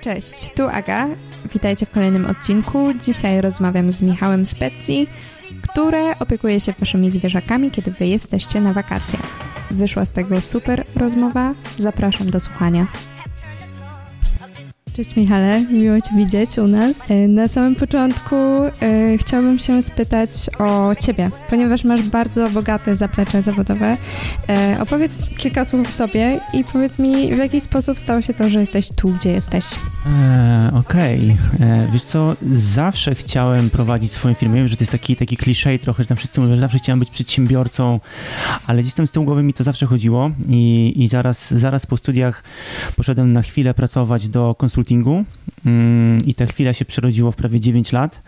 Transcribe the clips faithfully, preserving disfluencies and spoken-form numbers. Cześć, tu Aga. Witajcie w kolejnym odcinku. Dzisiaj rozmawiam z Michałem z Petsi, które opiekuje się waszymi zwierzakami, kiedy wy jesteście na wakacjach. Wyszła z tego super rozmowa. Zapraszam do słuchania. Cześć Michale, miło Cię widzieć u nas. Na samym początku y, chciałabym się spytać o Ciebie, ponieważ masz bardzo bogate zaplecze zawodowe. Y, opowiedz kilka słów o sobie i powiedz mi, w jaki sposób stało się to, że jesteś tu, gdzie jesteś. E, Okej. Okay. Wiesz co, zawsze chciałem prowadzić swoją firmę. Wiem, że to jest taki, taki kliszej trochę, że tam wszyscy mówią, że zawsze chciałem być przedsiębiorcą, ale gdzieś tam z tyłu głowy mi to zawsze chodziło i, i zaraz, zaraz po studiach poszedłem na chwilę pracować do konsultacji i ta chwila się przerodziło w prawie dziewięć lat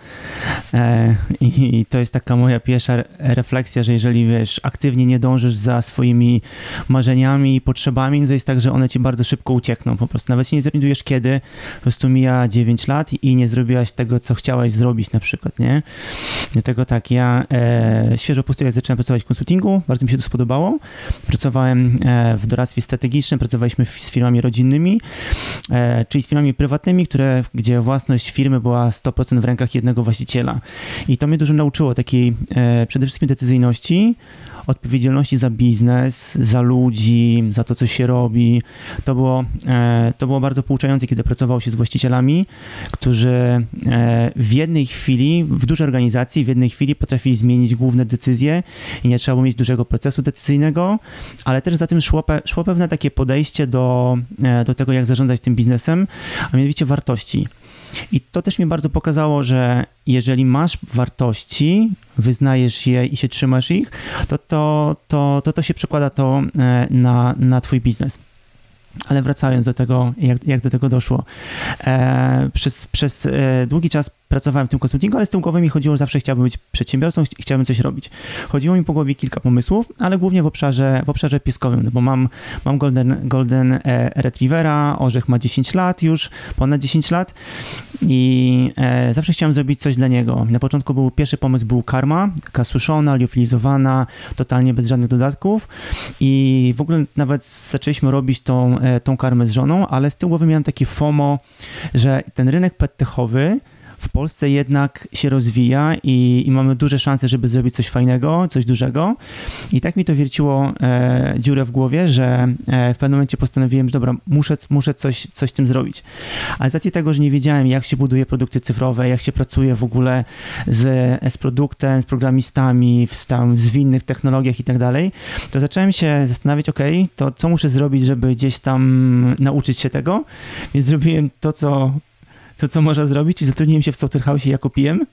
i to jest taka moja pierwsza refleksja, że jeżeli wiesz, aktywnie nie dążysz za swoimi marzeniami i potrzebami, to jest tak, że one ci bardzo szybko uciekną po prostu. Nawet się nie zorientujesz kiedy, po prostu mija dziewięć lat i nie zrobiłaś tego, co chciałaś zrobić na przykład, nie? Dlatego tak, ja e, świeżo po studiach zaczynałem pracować w konsultingu, bardzo mi się to spodobało. Pracowałem e, w doradztwie strategicznym, pracowaliśmy w, z firmami rodzinnymi, e, czyli z firmami prywatnymi, które, gdzie własność firmy była sto procent w rękach jednego właściciela. I to mnie dużo nauczyło takiej e, przede wszystkim decyzyjności, odpowiedzialności za biznes, za ludzi, za to, co się robi. To było, e, to było bardzo pouczające, kiedy pracowało się z właścicielami, którzy e, w jednej chwili, w dużej organizacji, w jednej chwili potrafili zmienić główne decyzje i nie trzeba było mieć dużego procesu decyzyjnego, ale też za tym szło, pe, szło pewne takie podejście do, e, do tego, jak zarządzać tym biznesem, a mianowicie wartości. I to też mi bardzo pokazało, że jeżeli masz wartości, wyznajesz je i się trzymasz ich, to to, to, to, to się przekłada to na, na twój biznes. Ale wracając do tego, jak, jak do tego doszło. E, przez przez e, długi czas pracowałem w tym konsultingu, ale z tyłu głowy mi chodziło, że zawsze chciałbym być przedsiębiorcą, ch- chciałbym coś robić. Chodziło mi po głowie kilka pomysłów, ale głównie w obszarze, w obszarze pieskowym, no bo mam, mam golden, golden e, retrievera, Orzech ma dziesięć lat już, ponad dziesięć lat i e, zawsze chciałem zrobić coś dla niego. Na początku był pierwszy pomysł był karma, taka suszona, liofilizowana, totalnie bez żadnych dodatków i w ogóle nawet zaczęliśmy robić tą, e, tą karmę z żoną, ale z tyłu głowy miałem takie FOMO, że ten rynek pet-techowy w Polsce jednak się rozwija i, i mamy duże szanse, żeby zrobić coś fajnego, coś dużego. I tak mi to wierciło e, dziurę w głowie, że e, w pewnym momencie postanowiłem, że dobra, muszę, muszę coś, coś z tym zrobić. Ale z racji tego, że nie wiedziałem, jak się buduje produkty cyfrowe, jak się pracuje w ogóle z, z produktem, z programistami, w, tam, w zwinnych technologiach i tak dalej, to zacząłem się zastanawiać, ok, to co muszę zrobić, żeby gdzieś tam nauczyć się tego? Więc zrobiłem to, co to, co można zrobić i zatrudniłem się w Slaughterhouse'ie jako P M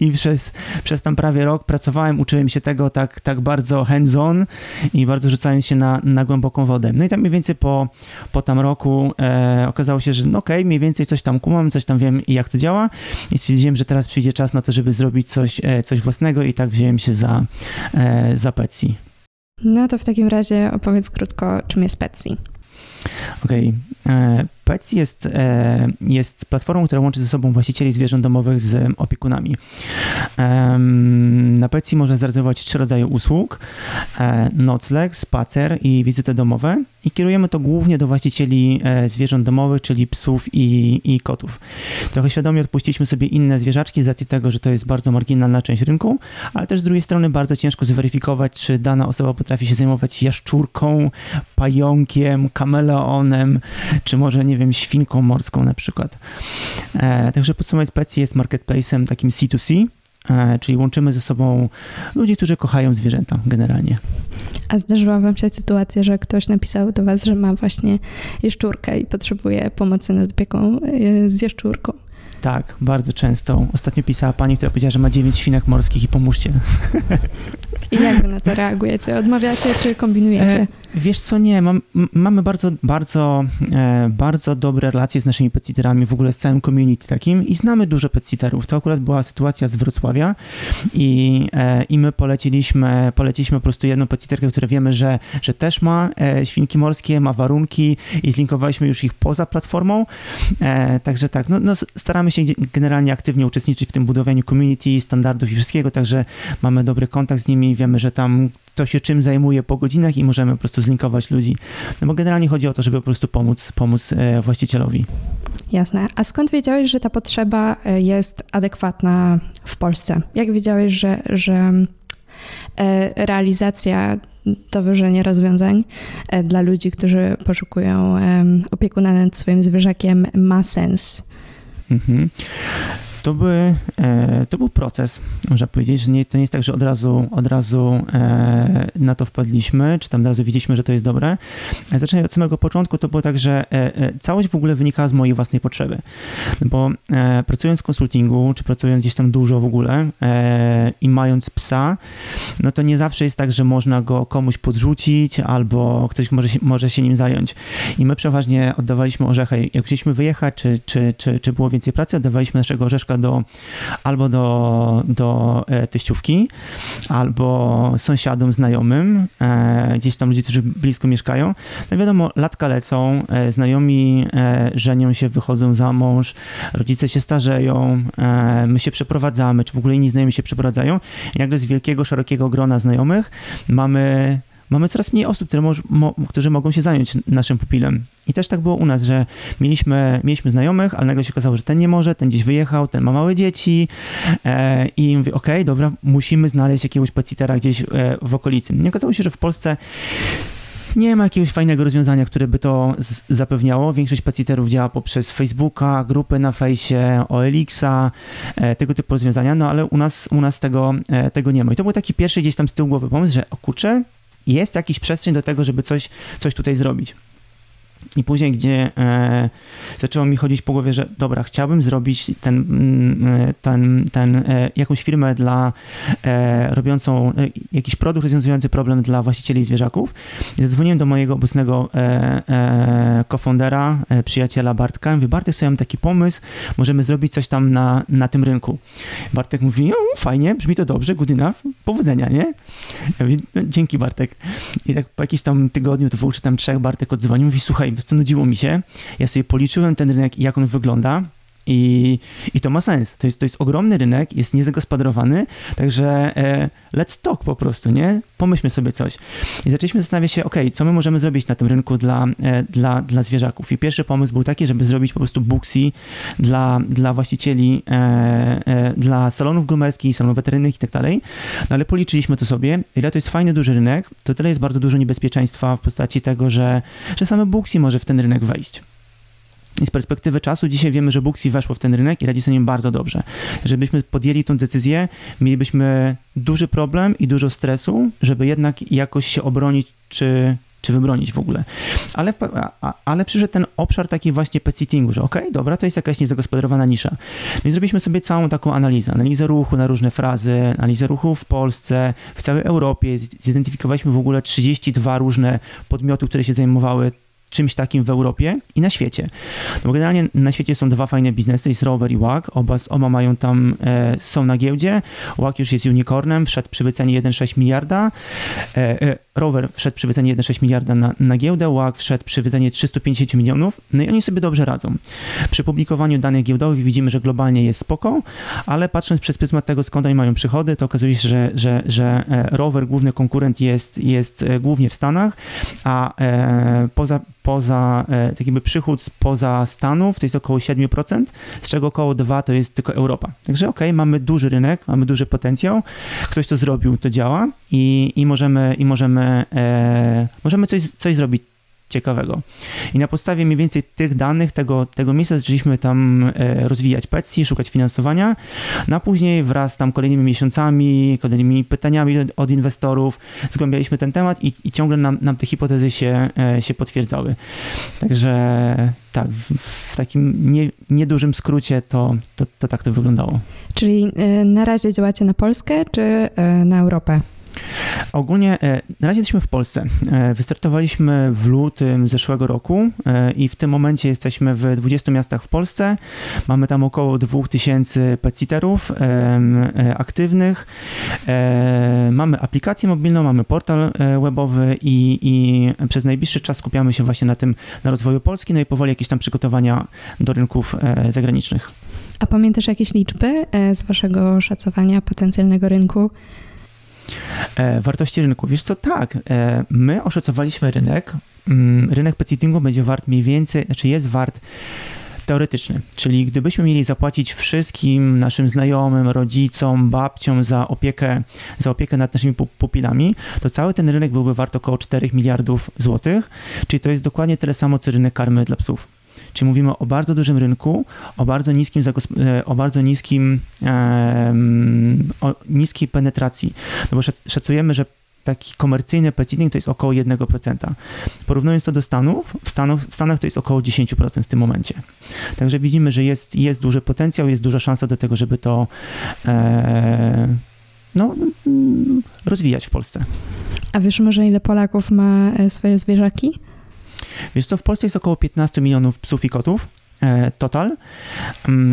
i przez, przez tam prawie rok pracowałem, uczyłem się tego tak, tak bardzo hands-on i bardzo rzucając się na, na głęboką wodę. No i tam mniej więcej po, po tam roku e, okazało się, że no okej, okay, mniej więcej coś tam kumam, coś tam wiem i jak to działa i stwierdziłem, że teraz przyjdzie czas na to, żeby zrobić coś, e, coś własnego i tak wziąłem się za, e, za Petsi. No to w takim razie opowiedz krótko, czym jest Petsi. Okej. Okay. Petsi jest, jest platformą, która łączy ze sobą właścicieli zwierząt domowych z opiekunami. Na Petsi można zarezerwować trzy rodzaje usług: nocleg, spacer i wizyty domowe. I kierujemy to głównie do właścicieli zwierząt domowych, czyli psów i, i kotów. Trochę świadomie odpuściliśmy sobie inne zwierzaczki z racji tego, że to jest bardzo marginalna część rynku, ale też z drugiej strony bardzo ciężko zweryfikować, czy dana osoba potrafi się zajmować jaszczurką, pająkiem, kameleonem, czy może, nie wiem, świnką morską na przykład. E, także podsumować, Petsi jest marketplace'em takim C dwa C, e, czyli łączymy ze sobą ludzi, którzy kochają zwierzęta generalnie. A zdarzyła wam się sytuacja, że ktoś napisał do was, że ma właśnie jaszczurkę i potrzebuje pomocy nad opieką z jaszczurką? Tak, bardzo często. Ostatnio pisała pani, która powiedziała, że ma dziewięć świnek morskich i pomóżcie. I jak wy na to reagujecie? Odmawiacie czy kombinujecie? E, wiesz co, nie. Mam, m- mamy bardzo, bardzo, e, bardzo dobre relacje z naszymi petsitterami, w ogóle z całym community takim i znamy dużo petsitterów. To akurat była sytuacja z Wrocławia i, e, i my poleciliśmy, poleciliśmy po prostu jedną petsitterkę, która wiemy, że, że też ma e, świnki morskie, ma warunki i zlinkowaliśmy już ich poza platformą. E, także tak, no, no staramy staramy się generalnie aktywnie uczestniczyć w tym budowaniu community, standardów i wszystkiego, także mamy dobry kontakt z nimi, wiemy, że tam kto się czym zajmuje po godzinach i możemy po prostu zlinkować ludzi. No bo generalnie chodzi o to, żeby po prostu pomóc, pomóc właścicielowi. Jasne. A skąd wiedziałeś, że ta potrzeba jest adekwatna w Polsce? Jak wiedziałeś, że, że realizacja, dowożenie rozwiązań dla ludzi, którzy poszukują opiekuna nad swoim zwierzakiem, ma sens? Mhm. To, by, to był proces, można powiedzieć, że nie, to nie jest tak, że od razu, od razu na to wpadliśmy, czy tam od razu widzieliśmy, że to jest dobre. Zaczynając od samego początku, to było tak, że całość w ogóle wynikała z mojej własnej potrzeby, bo pracując w konsultingu, czy pracując gdzieś tam dużo w ogóle i mając psa, no to nie zawsze jest tak, że można go komuś podrzucić albo ktoś może się, może się nim zająć. I my przeważnie oddawaliśmy orzecha. Jak chcieliśmy wyjechać, czy, czy, czy, czy było więcej pracy, oddawaliśmy naszego orzeszka do, albo do, do teściówki, albo sąsiadom, znajomym, e, gdzieś tam ludzie, którzy blisko mieszkają. No wiadomo, latka lecą, e, znajomi e, żenią się, wychodzą za mąż, rodzice się starzeją, e, my się przeprowadzamy, czy w ogóle inni znajomi się przeprowadzają. I nagle z wielkiego, szerokiego grona znajomych mamy Mamy coraz mniej osób, które moż, mo, którzy mogą się zająć naszym pupilem. I też tak było u nas, że mieliśmy, mieliśmy znajomych, ale nagle się okazało, że ten nie może, ten gdzieś wyjechał, ten ma małe dzieci e, i mówię, okej, okay, dobra, musimy znaleźć jakiegoś petsitera gdzieś e, w okolicy. I okazało się, że w Polsce nie ma jakiegoś fajnego rozwiązania, które by to z- zapewniało. Większość petsitterów działa poprzez Facebooka, grupy na fejsie, O L X a, e, tego typu rozwiązania, no ale u nas, u nas tego, e, tego nie ma. I to był taki pierwszy gdzieś tam z tyłu głowy pomysł, że o kurczę, jest jakiś przestrzeń do tego, żeby coś, coś tutaj zrobić. I później, gdzie e, zaczęło mi chodzić po głowie, że dobra, chciałbym zrobić ten, ten, ten e, jakąś firmę dla e, robiącą e, jakiś produkt rozwiązujący problem dla właścicieli zwierzaków. I zadzwoniłem do mojego obecnego e, e, co-foundera, e, przyjaciela Bartka. Mówię, Bartek, sobie mam taki pomysł, możemy zrobić coś tam na, na tym rynku. Bartek mówi, no fajnie, brzmi to dobrze, good enough, powodzenia, nie? Ja mówię, no, dzięki, Bartek. I tak po jakimś tam tygodniu, dwóch czy tam trzech, Bartek odzwonił, mówi, słuchaj, to nudziło mi się, ja sobie policzyłem ten rynek i jak on wygląda i, i to ma sens. To jest, to jest ogromny rynek, jest niezagospodarowany, także e, let's talk po prostu, nie? Pomyślmy sobie coś. I zaczęliśmy zastanawiać się, okej, okay, co my możemy zrobić na tym rynku dla, e, dla, dla zwierzaków. I pierwszy pomysł był taki, żeby zrobić po prostu Booksy dla, dla właścicieli, e, e, dla salonów groomerskich, salonów weteryjnych i tak dalej. No ale policzyliśmy to sobie, ile to jest fajny, duży rynek, to tyle jest bardzo dużo niebezpieczeństwa w postaci tego, że, że same Booksy może w ten rynek wejść. I z perspektywy czasu dzisiaj wiemy, że Booksy weszło w ten rynek i radzi sobie nim bardzo dobrze. Żebyśmy podjęli tą decyzję, mielibyśmy duży problem i dużo stresu, żeby jednak jakoś się obronić czy, czy wybronić w ogóle. Ale, ale przyszedł ten obszar taki właśnie petsittingu, że okej, okay, dobra, to jest jakaś niezagospodarowana nisza. Więc zrobiliśmy sobie całą taką analizę. Analizę ruchu na różne frazy, analizę ruchu w Polsce, w całej Europie. Zidentyfikowaliśmy w ogóle trzydzieści dwa różne podmioty, które się zajmowały czymś takim w Europie i na świecie. No bo generalnie na świecie są dwa fajne biznesy, jest Rover i Wag. Oba, oba mają tam, e, są na giełdzie. Wag już jest unicornem, wszedł przy wycenie jeden przecinek sześć miliarda. E, e, Rover wszedł przy wycenie jeden przecinek sześć miliarda na, na giełdę, Wag wszedł przy wycenie trzysta pięćdziesiąt milionów. No i oni sobie dobrze radzą. Przy publikowaniu danych giełdowych widzimy, że globalnie jest spoko, ale patrząc przez pryzmat tego, skąd oni mają przychody, to okazuje się, że, że, że Rover, główny konkurent jest, jest głównie w Stanach, a e, poza poza, tak jakby przychód spoza Stanów, to jest około siedem procent, z czego około dwa procent to jest tylko Europa. Także okej, okay, mamy duży rynek, mamy duży potencjał, ktoś to zrobił, to działa i, i możemy, i możemy, e, możemy coś, coś zrobić ciekawego. I na podstawie mniej więcej tych danych, tego, tego miejsca zaczęliśmy tam rozwijać Petsy, szukać finansowania, no a później wraz z tam kolejnymi miesiącami, kolejnymi pytaniami od inwestorów zgłębialiśmy ten temat i, i ciągle nam, nam te hipotezy się, się potwierdzały. Także tak, w, w takim nie, niedużym skrócie to, to, to tak to wyglądało. Czyli na razie działacie na Polskę czy na Europę? Ogólnie na razie jesteśmy w Polsce. Wystartowaliśmy w lutym zeszłego roku i w tym momencie jesteśmy w dwudziestu miastach w Polsce. Mamy tam około dwa tysiące petsitterów aktywnych. Mamy aplikację mobilną, mamy portal webowy i, i przez najbliższy czas skupiamy się właśnie na tym, na rozwoju Polski, no i powoli jakieś tam przygotowania do rynków zagranicznych. A pamiętasz jakieś liczby z waszego szacowania potencjalnego rynku? Wartości rynku. Wiesz co, tak, my oszacowaliśmy rynek. Rynek petsittingu będzie wart mniej więcej, znaczy jest wart teoretyczny, czyli gdybyśmy mieli zapłacić wszystkim naszym znajomym, rodzicom, babciom za opiekę, za opiekę nad naszymi pupilami, to cały ten rynek byłby wart około czterech miliardów złotych, czyli to jest dokładnie tyle samo, co rynek karmy dla psów. Czyli mówimy o bardzo dużym rynku, o bardzo niskim, o bardzo niskim, o niskiej penetracji, no bo szacujemy, że taki komercyjny petsitting to jest około jednego procenta. Porównując to do Stanów, w Stanach, w Stanach to jest około dziesięć procent w tym momencie. Także widzimy, że jest, jest duży potencjał, jest duża szansa do tego, żeby to no, rozwijać w Polsce. A wiesz może ile Polaków ma swoje zwierzaki? Wiesz co, w Polsce jest około piętnaście milionów psów i kotów total.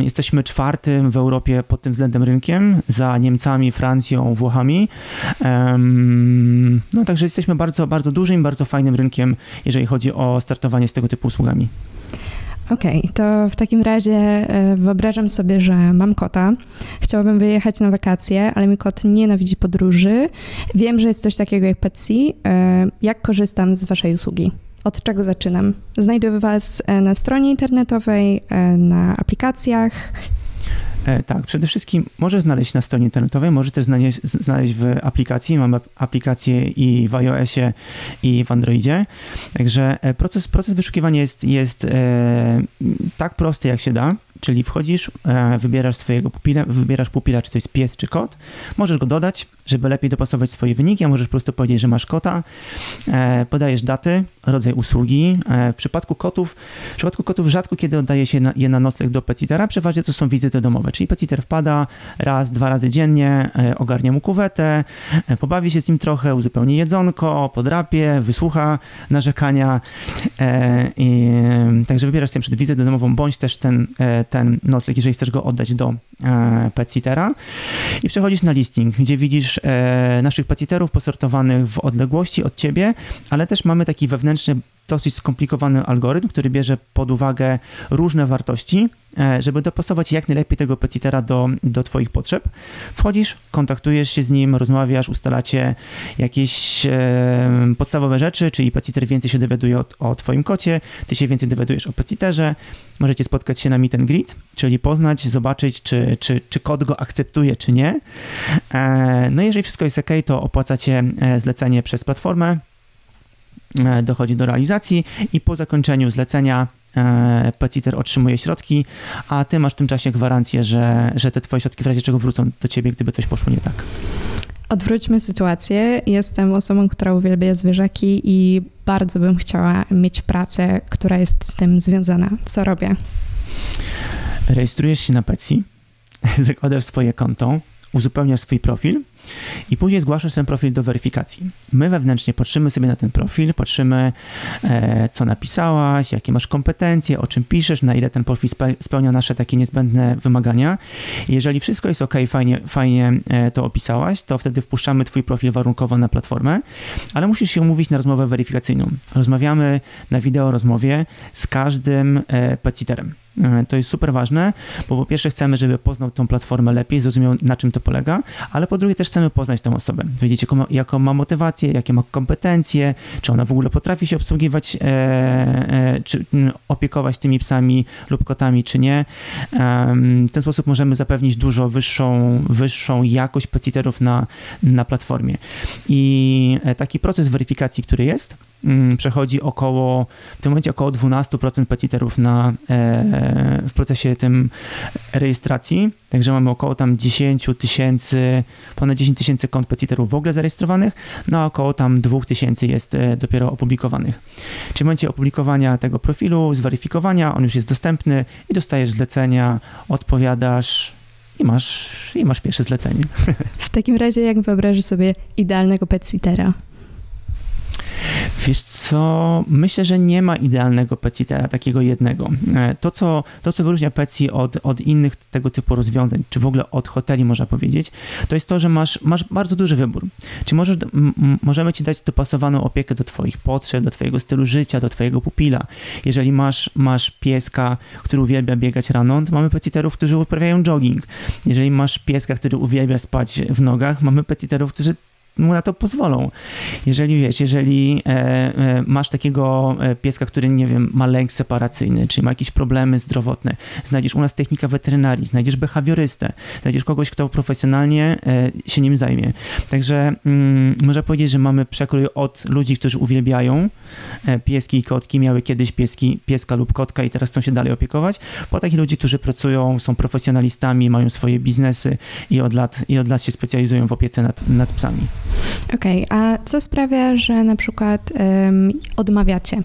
Jesteśmy czwartym w Europie pod tym względem rynkiem, za Niemcami, Francją, Włochami. No także jesteśmy bardzo, bardzo dużym, bardzo fajnym rynkiem, jeżeli chodzi o startowanie z tego typu usługami. Okej, okay, to w takim razie wyobrażam sobie, że mam kota, chciałabym wyjechać na wakacje, ale mój kot nienawidzi podróży. Wiem, że jest coś takiego jak Petsy. Jak korzystam z waszej usługi? Od czego zaczynam? Znajduję was na stronie internetowej, na aplikacjach. Tak, przede wszystkim możesz znaleźć na stronie internetowej, możesz też znaleźć, znaleźć w aplikacji. Mamy aplikacje i w iOSie, i w Androidzie. Także proces, proces wyszukiwania jest, jest tak prosty, jak się da. Czyli wchodzisz, wybierasz swojego pupila, wybierasz pupila, czy to jest pies, czy kot. Możesz go dodać, żeby lepiej dopasować swoje wyniki, a możesz po prostu powiedzieć, że masz kota. Podajesz daty, rodzaj usługi. W przypadku kotów, w przypadku kotów rzadko kiedy oddaje się na, je na nocleg do petsitera, przeważnie to są wizyty domowe, czyli petsiter wpada raz, dwa razy dziennie, ogarnia mu kuwetę, pobawi się z nim trochę, uzupełni jedzonko, podrapie, wysłucha narzekania. I, także wybierasz sobie przed wizytę domową, bądź też ten ten nocleg, jeżeli chcesz go oddać do e, petsittera i przechodzisz na listing, gdzie widzisz e, naszych petsitterów posortowanych w odległości od ciebie, ale też mamy taki wewnętrzny, dosyć skomplikowany algorytm, który bierze pod uwagę różne wartości, e, żeby dopasować jak najlepiej tego petsittera do, do twoich potrzeb. Wchodzisz, kontaktujesz się z nim, rozmawiasz, ustalacie jakieś e, podstawowe rzeczy, czyli petsitter więcej się dowiaduje o, o twoim kocie, ty się więcej dowiadujesz o petsitterze, możecie spotkać się na meet and greet, czyli poznać, zobaczyć, czy, czy, czy kot go akceptuje, czy nie. E, no jeżeli wszystko jest ok, to opłacacie zlecenie przez platformę, dochodzi do realizacji i po zakończeniu zlecenia e, petsitter otrzymuje środki, a ty masz w tym czasie gwarancję, że, że te twoje środki w razie czego wrócą do ciebie, gdyby coś poszło nie tak. Odwróćmy sytuację. Jestem osobą, która uwielbia zwierzaki i bardzo bym chciała mieć pracę, która jest z tym związana. Co robię? Rejestrujesz się na Petsy, zakładasz swoje konto, uzupełniasz swój profil i później zgłaszasz ten profil do weryfikacji. My wewnętrznie patrzymy sobie na ten profil, patrzymy, e, co napisałaś, jakie masz kompetencje, o czym piszesz, na ile ten profil spełnia nasze takie niezbędne wymagania. Jeżeli wszystko jest ok, fajnie, fajnie e, to opisałaś, to wtedy wpuszczamy twój profil warunkowo na platformę, ale musisz się umówić na rozmowę weryfikacyjną. Rozmawiamy na wideo rozmowie z każdym e, petsitterem. To jest super ważne, bo po pierwsze chcemy, żeby poznał tą platformę lepiej, zrozumiał na czym to polega, ale po drugie też chcemy poznać tą osobę. Wiedzieć jaką ma, jaką ma motywację, jakie ma kompetencje, czy ona w ogóle potrafi się obsługiwać, e, e, czy opiekować tymi psami lub kotami, czy nie. E, w ten sposób możemy zapewnić dużo wyższą, wyższą jakość petsitterów na, na platformie. I taki proces weryfikacji, który jest, przechodzi około, w tym momencie około dwanaście procent petsitterów na, e, w procesie tym rejestracji, także mamy około tam dziesięć tysięcy, ponad dziesięć tysięcy kont petsitterów w ogóle zarejestrowanych, no a około tam dwa tysiące jest dopiero opublikowanych. Czyli w momencie opublikowania tego profilu, zweryfikowania, on już jest dostępny i dostajesz zlecenia, odpowiadasz i masz, i masz pierwsze zlecenie. W takim razie jak wyobrażasz sobie idealnego pet-sittera? Wiesz co, myślę, że nie ma idealnego pet-sittera, takiego jednego. To, co, to, co wyróżnia Petsy od, od innych tego typu rozwiązań, czy w ogóle od hoteli, można powiedzieć, to jest to, że masz, masz bardzo duży wybór. Czy możesz, m- możemy ci dać dopasowaną opiekę do twoich potrzeb, do twojego stylu życia, do twojego pupila. Jeżeli masz, masz pieska, który uwielbia biegać rano, to mamy pet-sitterów, którzy uprawiają jogging. Jeżeli masz pieska, który uwielbia spać w nogach, mamy pet-sitterów, którzy mu na to pozwolą. Jeżeli wiesz, jeżeli e, e, masz takiego pieska, który, nie wiem, ma lęk separacyjny, czyli ma jakieś problemy zdrowotne, znajdziesz u nas technika weterynarii, znajdziesz behawiorystę, znajdziesz kogoś, kto profesjonalnie e, się nim zajmie. Także mm, można powiedzieć, że mamy przekrój od ludzi, którzy uwielbiają e, pieski i kotki, miały kiedyś pieski, pieska lub kotka i teraz chcą się dalej opiekować, po takich ludzi, którzy pracują, są profesjonalistami, mają swoje biznesy i od lat, i od lat się specjalizują w opiece nad, nad psami. Okej, okay, a co sprawia, że na przykład um, odmawiacie?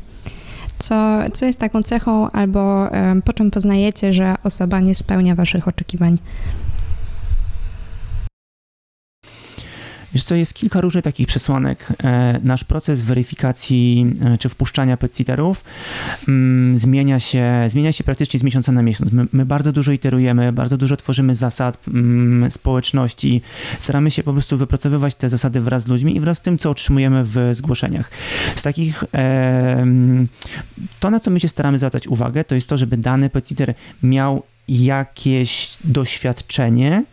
Co, co jest taką cechą albo um, po czym poznajecie, że osoba nie spełnia waszych oczekiwań? Wiesz co, jest kilka różnych takich przesłanek. Nasz proces weryfikacji czy wpuszczania pet-sitterów zmienia się, zmienia się praktycznie z miesiąca na miesiąc. My, my bardzo dużo iterujemy, bardzo dużo tworzymy zasad społeczności. Staramy się po prostu wypracowywać te zasady wraz z ludźmi i wraz z tym, co otrzymujemy w zgłoszeniach. Z takich, to na co my się staramy zwracać uwagę, to jest to, żeby dany pet-sitter miał jakieś doświadczenie,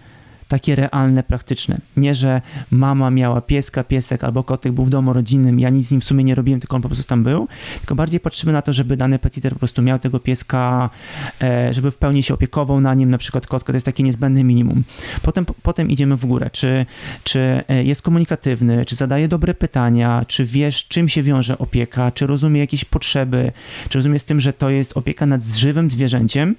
takie realne, praktyczne. Nie, że mama miała pieska, piesek albo kotek był w domu rodzinnym, ja nic z nim w sumie nie robiłem, tylko on po prostu tam był. Tylko bardziej patrzymy na to, żeby dany pet-sitter po prostu miał tego pieska, żeby w pełni się opiekował na nim, na przykład kotka, to jest takie niezbędne minimum. Potem, potem idziemy w górę, czy, czy jest komunikatywny, czy zadaje dobre pytania, czy wiesz, czym się wiąże opieka, czy rozumie jakieś potrzeby, czy rozumie z tym, że to jest opieka nad żywym zwierzęciem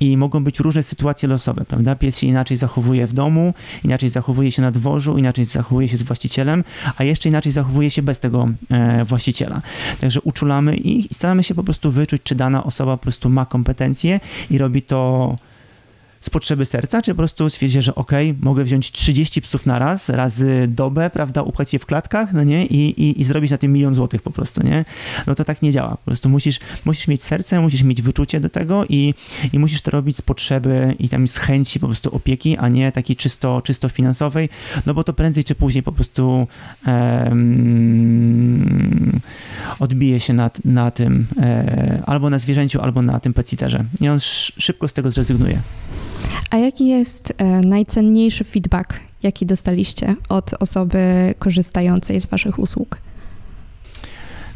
i mogą być różne sytuacje losowe, prawda? Pies się inaczej zachowuje w domu, inaczej zachowuje się na dworzu, inaczej zachowuje się z właścicielem, a jeszcze inaczej zachowuje się bez tego e, właściciela. Także uczulamy i staramy się po prostu wyczuć, czy dana osoba po prostu ma kompetencje i robi to z potrzeby serca, czy po prostu stwierdzi, że okej, okay, mogę wziąć trzydzieści psów na raz, razy dobę, prawda, upchać je w klatkach, no nie, i, i, i zrobić na tym milion złotych po prostu, nie? No to tak nie działa. Po prostu musisz, musisz mieć serce, musisz mieć wyczucie do tego i, i musisz to robić z potrzeby i tam z chęci po prostu opieki, a nie takiej czysto, czysto finansowej, no bo to prędzej czy później po prostu um, odbije się na, na tym e, albo na zwierzęciu, albo na tym pet-sitterze. I on sz, szybko z tego zrezygnuje. A jaki jest najcenniejszy feedback, jaki dostaliście od osoby korzystającej z waszych usług?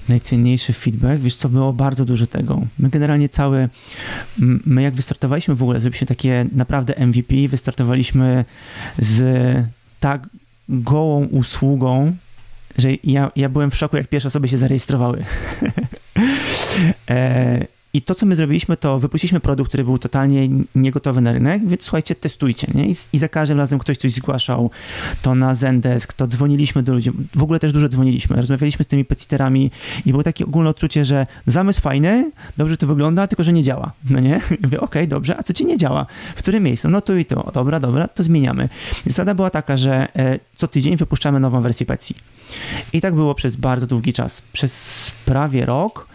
Najcenniejszy feedback, wiesz co, było bardzo dużo tego. My generalnie cały, my jak wystartowaliśmy w ogóle, zrobiliśmy takie naprawdę M V P, wystartowaliśmy z tak gołą usługą, że ja, ja byłem w szoku, jak pierwsze osoby się zarejestrowały. e- I to, co my zrobiliśmy, to wypuściliśmy produkt, który był totalnie niegotowy na rynek, więc słuchajcie, testujcie, nie? I, i za każdym razem ktoś coś zgłaszał, to na Zendesk, to dzwoniliśmy do ludzi, w ogóle też dużo dzwoniliśmy, rozmawialiśmy z tymi pet-sitterami i było takie ogólne odczucie, że zamysł fajny, dobrze to wygląda, tylko że nie działa, no nie? I mówię, okej, okay, dobrze, a co ci nie działa? W którym miejscu? No tu i to, dobra, dobra, to zmieniamy. Zasada była taka, że e, co tydzień wypuszczamy nową wersję Petsy. I tak było przez bardzo długi czas, przez prawie rok,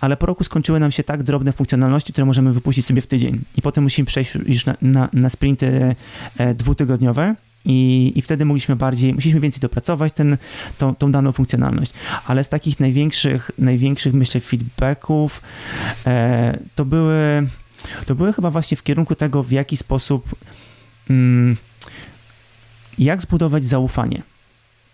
ale po roku skończyły nam się tak drobne funkcjonalności, które możemy wypuścić sobie w tydzień. I potem musimy przejść już na, na, na sprinty e, dwutygodniowe i, i wtedy mogliśmy bardziej, musieliśmy więcej dopracować ten, tą, tą daną funkcjonalność. Ale z takich największych, największych myślę, feedbacków e, to były, to były chyba właśnie w kierunku tego, w jaki sposób, mm, jak zbudować zaufanie,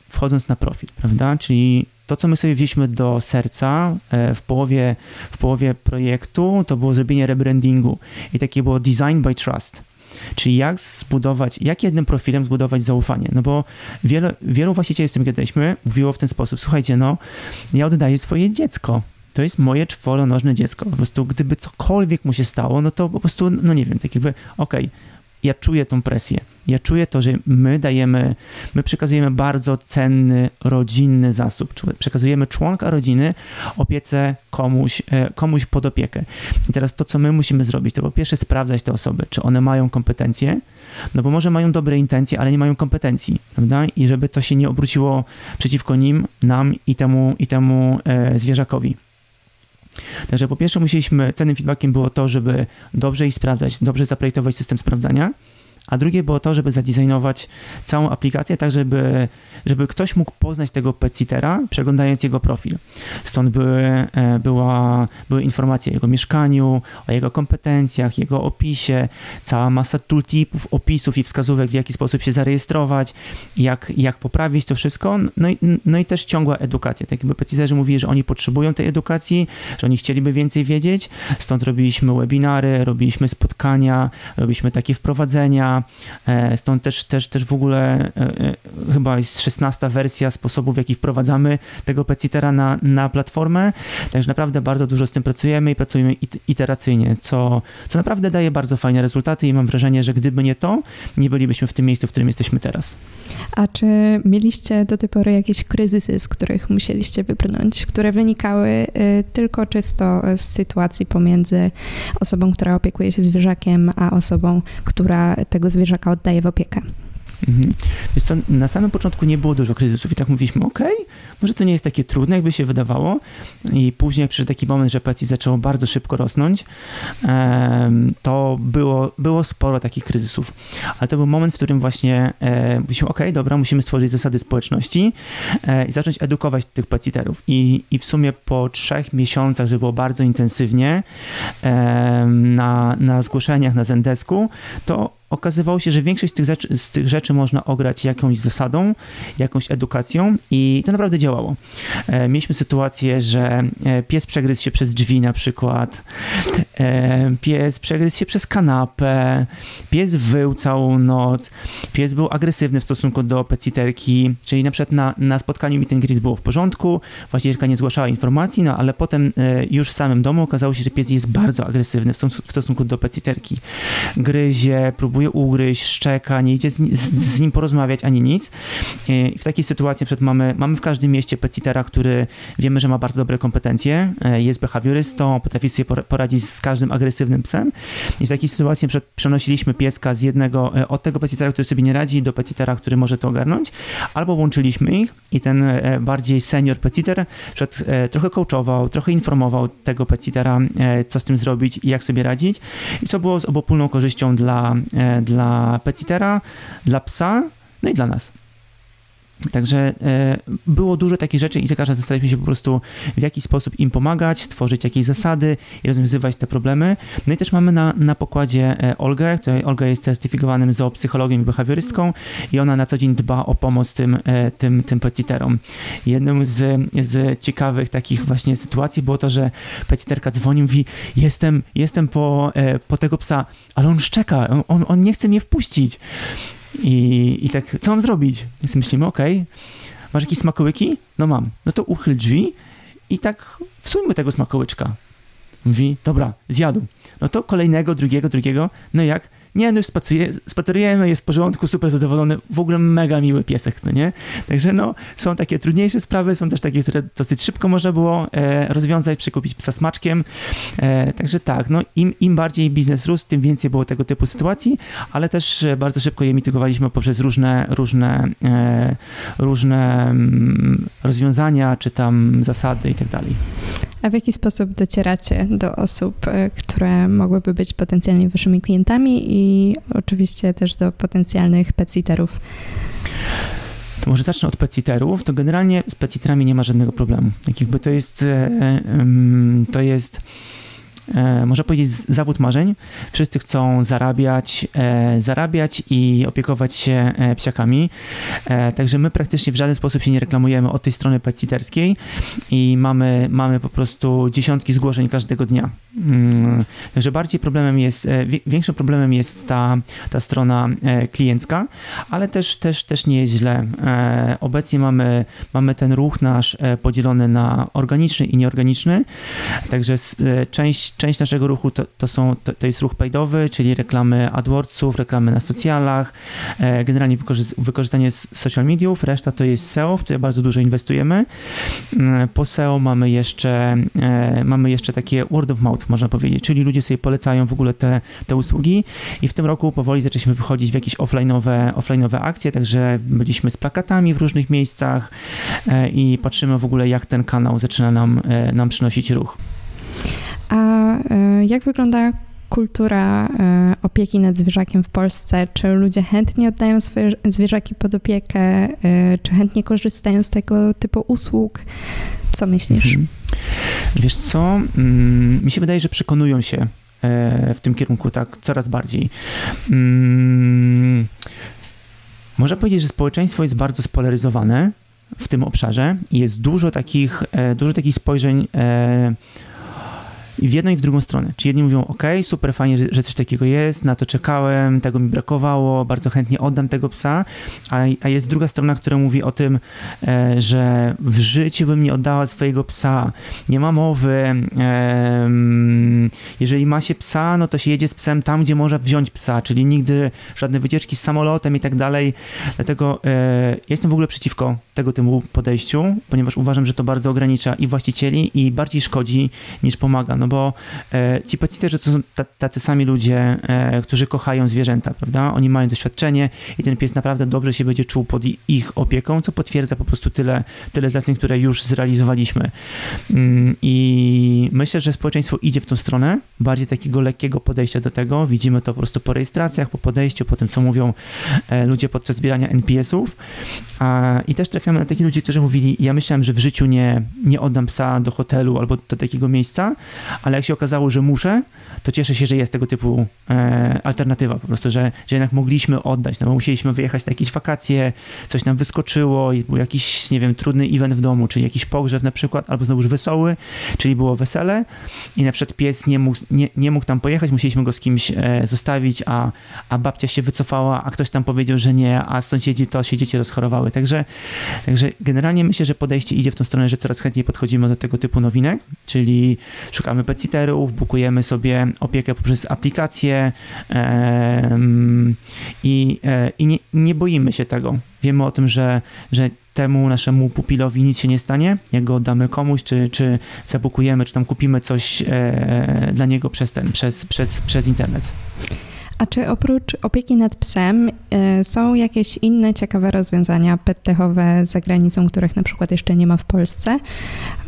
wchodząc na profil, prawda? Czyli to, co my sobie wzięliśmy do serca w połowie, w połowie projektu, to było zrobienie rebrandingu i takie było design by trust. Czyli jak zbudować, jak jednym profilem zbudować zaufanie, no bo wielu, wielu właścicieli, z którymi gadaliśmy, mówiło w ten sposób, słuchajcie, no ja oddaję swoje dziecko. To jest moje czworonożne dziecko. Po prostu gdyby cokolwiek mu się stało, no to po prostu, no nie wiem, tak jakby okej, okay, ja czuję tą presję. Ja czuję to, że my dajemy, my przekazujemy bardzo cenny, rodzinny zasób. Przekazujemy członka rodziny opiekę komuś, komuś pod opiekę. I teraz to, co my musimy zrobić, to po pierwsze sprawdzać te osoby, czy one mają kompetencje, no bo może mają dobre intencje, ale nie mają kompetencji, prawda? I żeby to się nie obróciło przeciwko nim, nam i temu, i temu e, zwierzakowi. Także po pierwsze musieliśmy, cennym feedbackiem było to, żeby dobrze ich sprawdzać, dobrze zaprojektować system sprawdzania, a drugie było to, żeby zadesignować całą aplikację tak, żeby, żeby ktoś mógł poznać tego pet-sittera, przeglądając jego profil. Stąd były, była, były informacje o jego mieszkaniu, o jego kompetencjach, jego opisie, cała masa tooltipów, opisów i wskazówek, w jaki sposób się zarejestrować, jak, jak poprawić to wszystko, no i, no i też ciągła edukacja. Tak jakby pet-sitterzy mówili, że oni potrzebują tej edukacji, że oni chcieliby więcej wiedzieć, stąd robiliśmy webinary, robiliśmy spotkania, robiliśmy takie wprowadzenia, stąd też, też, też w ogóle chyba jest szesnasta wersja sposobów, w jaki wprowadzamy tego pet-sittera na, na platformę. Także naprawdę bardzo dużo z tym pracujemy i pracujemy iteracyjnie, co, co naprawdę daje bardzo fajne rezultaty i mam wrażenie, że gdyby nie to, nie bylibyśmy w tym miejscu, w którym jesteśmy teraz. A czy mieliście do tej pory jakieś kryzysy, z których musieliście wybrnąć, które wynikały tylko czysto z sytuacji pomiędzy osobą, która opiekuje się zwierzakiem, a osobą, która tego zwierzaka oddaje w opiekę? Mhm. Wiesz co, na samym początku nie było dużo kryzysów i tak mówiliśmy, okej, okay, może to nie jest takie trudne, jakby się wydawało, i później przyszedł taki moment, że pet-sit zaczęło bardzo szybko rosnąć, to było, było sporo takich kryzysów, ale to był moment, w którym właśnie mówiliśmy, okej, okay, dobra, musimy stworzyć zasady społeczności i zacząć edukować tych pet-sitterów. I, i w sumie po trzech miesiącach, że było bardzo intensywnie na, na zgłoszeniach na Zendesku, to okazywało się, że większość z tych, rzeczy, z tych rzeczy można ograć jakąś zasadą, jakąś edukacją i to naprawdę działało. E, mieliśmy sytuację, że pies przegryzł się przez drzwi na przykład, e, pies przegryzł się przez kanapę, pies wył całą noc, pies był agresywny w stosunku do pet-sitterki, czyli na przykład na, na spotkaniu meet and greet było w porządku, właścicielka nie zgłaszała informacji, no ale potem e, już w samym domu okazało się, że pies jest bardzo agresywny w stosunku do pet-sitterki. Gryzie, próbuje ugryźć, szczeka, nie idzie z, z, z nim porozmawiać, ani nic. I w takiej sytuacji na przykład mamy, mamy w każdym mieście pet-sittera, który wiemy, że ma bardzo dobre kompetencje, jest behawiorystą, potrafi sobie poradzić z każdym agresywnym psem. I w takiej sytuacji na przykład przenosiliśmy pieska z jednego, od tego pet-sittera, który sobie nie radzi, do pet-sittera, który może to ogarnąć, albo łączyliśmy ich i ten bardziej senior pet-sitter trochę coachował, trochę informował tego pet-sittera, co z tym zrobić i jak sobie radzić. I co było z obopólną korzyścią dla dla pet-sittera, dla psa, no i dla nas. Także było dużo takich rzeczy i za każdym staraliśmy się po prostu w jakiś sposób im pomagać, tworzyć jakieś zasady i rozwiązywać te problemy. No i też mamy na, na pokładzie Olgę, tutaj Olga jest certyfikowanym zoopsychologiem i behawiorystką i ona na co dzień dba o pomoc tym, tym, tym pet-sitterom. Jedną z, z ciekawych takich właśnie sytuacji było to, że pet-sitterka dzwoni i mówi, jestem, jestem po, po tego psa, ale on szczeka, on, on nie chce mnie wpuścić. I, I tak, co mam zrobić? Więc myślimy, okej, okay, masz jakieś smakołyki? No mam. No to uchyl drzwi i tak wsuńmy tego smakołyczka. Mówi, dobra, zjadł. No to kolejnego, drugiego, drugiego. No jak? Nie, no już spacerujemy, jest w porządku, super zadowolony, w ogóle mega miły piesek, no nie? Także no, są takie trudniejsze sprawy, są też takie, które dosyć szybko można było e, rozwiązać, przekupić psa smaczkiem. E, także tak, no im, im bardziej biznes rósł, tym więcej było tego typu sytuacji, ale też bardzo szybko je mitygowaliśmy poprzez różne, różne, e, różne mm, rozwiązania, czy tam zasady i tak dalej. A w jaki sposób docieracie do osób, które mogłyby być potencjalnie waszymi klientami i oczywiście też do potencjalnych pet-sitterów? To może zacznę od pet-sitterów. To generalnie z pet-sitterami nie ma żadnego problemu. Tak jakby to jest, to jest, można powiedzieć, zawód marzeń. Wszyscy chcą zarabiać, zarabiać i opiekować się psiakami. Także my praktycznie w żaden sposób się nie reklamujemy od tej strony pet-sitterskiej i mamy, mamy po prostu dziesiątki zgłoszeń każdego dnia. że bardziej problemem jest, większym problemem jest ta, ta strona kliencka, ale też, też, też nie jest źle. Obecnie mamy, mamy ten ruch nasz podzielony na organiczny i nieorganiczny, także część, część naszego ruchu to, to, są, to, to jest ruch paidowy, czyli reklamy AdWordsów, reklamy na socjalach, generalnie wykorzystanie social mediów, reszta to jest S E O, w które bardzo dużo inwestujemy. Po S E O mamy jeszcze, mamy jeszcze takie word of mouth, można powiedzieć, czyli ludzie sobie polecają w ogóle te, te usługi i w tym roku powoli zaczęliśmy wychodzić w jakieś offline'owe, offline'owe akcje, także byliśmy z plakatami w różnych miejscach i patrzymy w ogóle, jak ten kanał zaczyna nam, nam przynosić ruch. A jak wygląda kultura opieki nad zwierzakiem w Polsce? Czy ludzie chętnie oddają swoje zwierzaki pod opiekę? Czy chętnie korzystają z tego typu usług? Co myślisz? Mhm. Wiesz co, mi się wydaje, że przekonują się w tym kierunku tak coraz bardziej. Można powiedzieć, że społeczeństwo jest bardzo spolaryzowane w tym obszarze i jest dużo takich, dużo takich spojrzeń i w jedną i w drugą stronę. Czyli jedni mówią, ok, super fajnie, że coś takiego jest, na to czekałem, tego mi brakowało, bardzo chętnie oddam tego psa, a, a jest druga strona, która mówi o tym, e, że w życiu bym nie oddała swojego psa, nie ma mowy, e, jeżeli ma się psa, no to się jedzie z psem tam, gdzie można wziąć psa, czyli nigdy żadne wycieczki z samolotem i tak dalej, dlatego e, jestem w ogóle przeciwko tego typu podejściu, ponieważ uważam, że to bardzo ogranicza i właścicieli i bardziej szkodzi niż pomaga, no bo e, ci pacjenci, że to są tacy sami ludzie, e, którzy kochają zwierzęta, prawda? Oni mają doświadczenie i ten pies naprawdę dobrze się będzie czuł pod ich opieką, co potwierdza po prostu tyle, tyle zleceń, które już zrealizowaliśmy. Mm, I myślę, że społeczeństwo idzie w tą stronę, bardziej takiego lekkiego podejścia do tego. Widzimy to po prostu po rejestracjach, po podejściu, po tym, co mówią e, ludzie podczas zbierania N P S-ów. A, I też trafiamy na takich ludzi, którzy mówili, ja myślałem, że w życiu nie, nie oddam psa do hotelu albo do takiego miejsca, ale jak się okazało, że muszę, to cieszę się, że jest tego typu e, alternatywa po prostu, że, że jednak mogliśmy oddać, no bo musieliśmy wyjechać na jakieś wakacje, coś nam wyskoczyło i był jakiś, nie wiem, trudny event w domu, czyli jakiś pogrzeb na przykład, albo znowuż wesoły, czyli było wesele i na przykład pies nie mógł, nie, nie mógł tam pojechać, musieliśmy go z kimś e, zostawić, a, a babcia się wycofała, a ktoś tam powiedział, że nie, a sąsiedzi to, się dzieci rozchorowały, także, także generalnie myślę, że podejście idzie w tą stronę, że coraz chętniej podchodzimy do tego typu nowinek, czyli szukamy pet-sitterów, bukujemy sobie opiekę poprzez aplikacje e, i, e, i nie, nie boimy się tego. Wiemy o tym, że, że temu naszemu pupilowi nic się nie stanie, jak go oddamy komuś, czy, czy zabukujemy, czy tam kupimy coś e, dla niego przez, ten, przez, przez, przez internet. A czy oprócz opieki nad psem y, są jakieś inne ciekawe rozwiązania pet-techowe za granicą, których na przykład jeszcze nie ma w Polsce,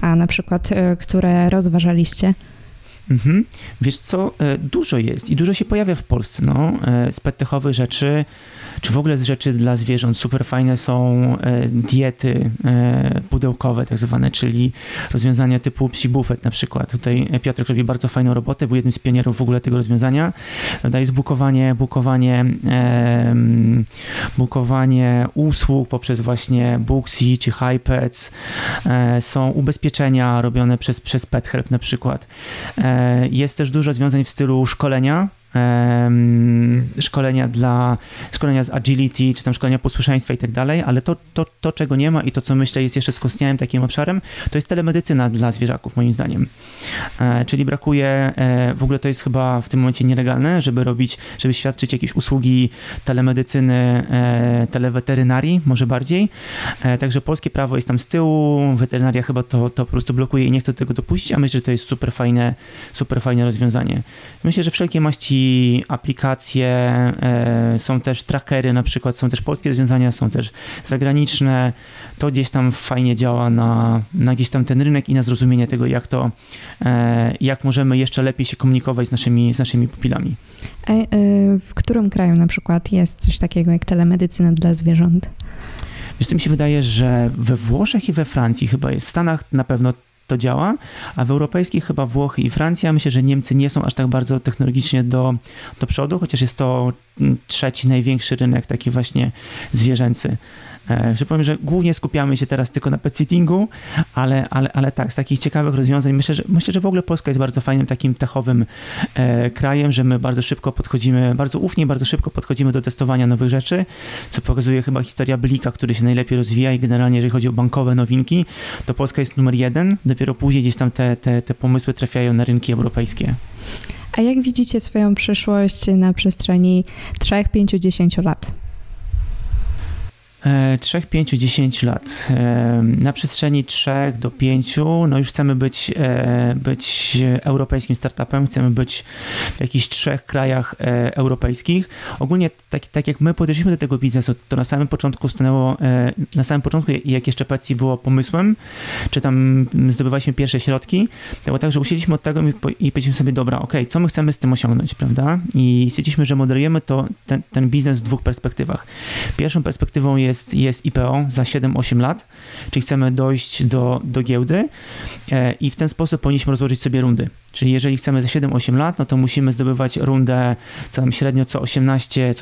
a na przykład y, które rozważaliście? Mhm. Wiesz co, dużo jest i dużo się pojawia w Polsce, no, z pet-techowych rzeczy, czy w ogóle z rzeczy dla zwierząt. Super fajne są diety pudełkowe tak zwane, czyli rozwiązania typu psi bufet na przykład. Tutaj Piotrek robi bardzo fajną robotę, był jednym z pionierów w ogóle tego rozwiązania. Jest bukowanie, bukowanie, bukowanie usług poprzez właśnie Booksy czy HiPets. Są ubezpieczenia robione przez, przez PetHelp na przykład. Jest też dużo rozwiązań w stylu szkolenia, szkolenia dla, szkolenia z agility, czy tam szkolenia posłuszeństwa i tak dalej, ale to, to, to, czego nie ma i to, co myślę jest jeszcze skostniałym takim obszarem, to jest telemedycyna dla zwierzaków, moim zdaniem. Czyli brakuje, w ogóle to jest chyba w tym momencie nielegalne, żeby robić, żeby świadczyć jakieś usługi telemedycyny, teleweterynarii, może bardziej. Także polskie prawo jest tam z tyłu, weterynaria chyba to, to po prostu blokuje i nie chce do tego dopuścić, a myślę, że to jest super fajne, super fajne rozwiązanie. Myślę, że wszelkie maści aplikacje, są też trackery na przykład, są też polskie rozwiązania, są też zagraniczne. To gdzieś tam fajnie działa na, na gdzieś tam ten rynek i na zrozumienie tego, jak to, jak możemy jeszcze lepiej się komunikować z naszymi, z naszymi pupilami. A w którym kraju na przykład jest coś takiego jak telemedycyna dla zwierząt? Wiesz, to mi się wydaje, że we Włoszech i we Francji chyba jest. W Stanach na pewno to działa, a w europejskich chyba Włochy i Francja. Myślę, że Niemcy nie są aż tak bardzo technologicznie do, do przodu, chociaż jest to trzeci największy rynek taki właśnie zwierzęcy. że powiem, że głównie skupiamy się teraz tylko na pet-sittingu, ale, ale, ale tak, z takich ciekawych rozwiązań myślę, że myślę, że w ogóle Polska jest bardzo fajnym takim techowym e, krajem, że my bardzo szybko podchodzimy, bardzo ufnie, bardzo szybko podchodzimy do testowania nowych rzeczy, co pokazuje chyba historia Blika, który się najlepiej rozwija i generalnie jeżeli chodzi o bankowe nowinki, to Polska jest numer jeden, dopiero później gdzieś tam te, te, te pomysły trafiają na rynki europejskie. A jak widzicie swoją przyszłość na przestrzeni trzy, pięć, dziesięć lat? trzy, pięć, dziesięć lat. Na przestrzeni trzy do pięciu, no już chcemy być, być europejskim startupem, chcemy być w jakichś trzech krajach europejskich. Ogólnie tak, tak jak my podeszliśmy do tego biznesu, to na samym początku stanęło, na samym początku, jak jeszcze Petsy było pomysłem, czy tam zdobywaliśmy pierwsze środki, to było tak, że usiedliśmy od tego i powiedzieliśmy sobie, dobra, okej, okay, co my chcemy z tym osiągnąć, prawda? I stwierdziliśmy, że modelujemy to, ten, ten biznes w dwóch perspektywach. Pierwszą perspektywą jest Jest, jest I P O za siedem osiem lat, czyli chcemy dojść do, do giełdy i w ten sposób powinniśmy rozłożyć sobie rundy. Czyli jeżeli chcemy za siedem osiem lat, no to musimy zdobywać rundę co tam średnio co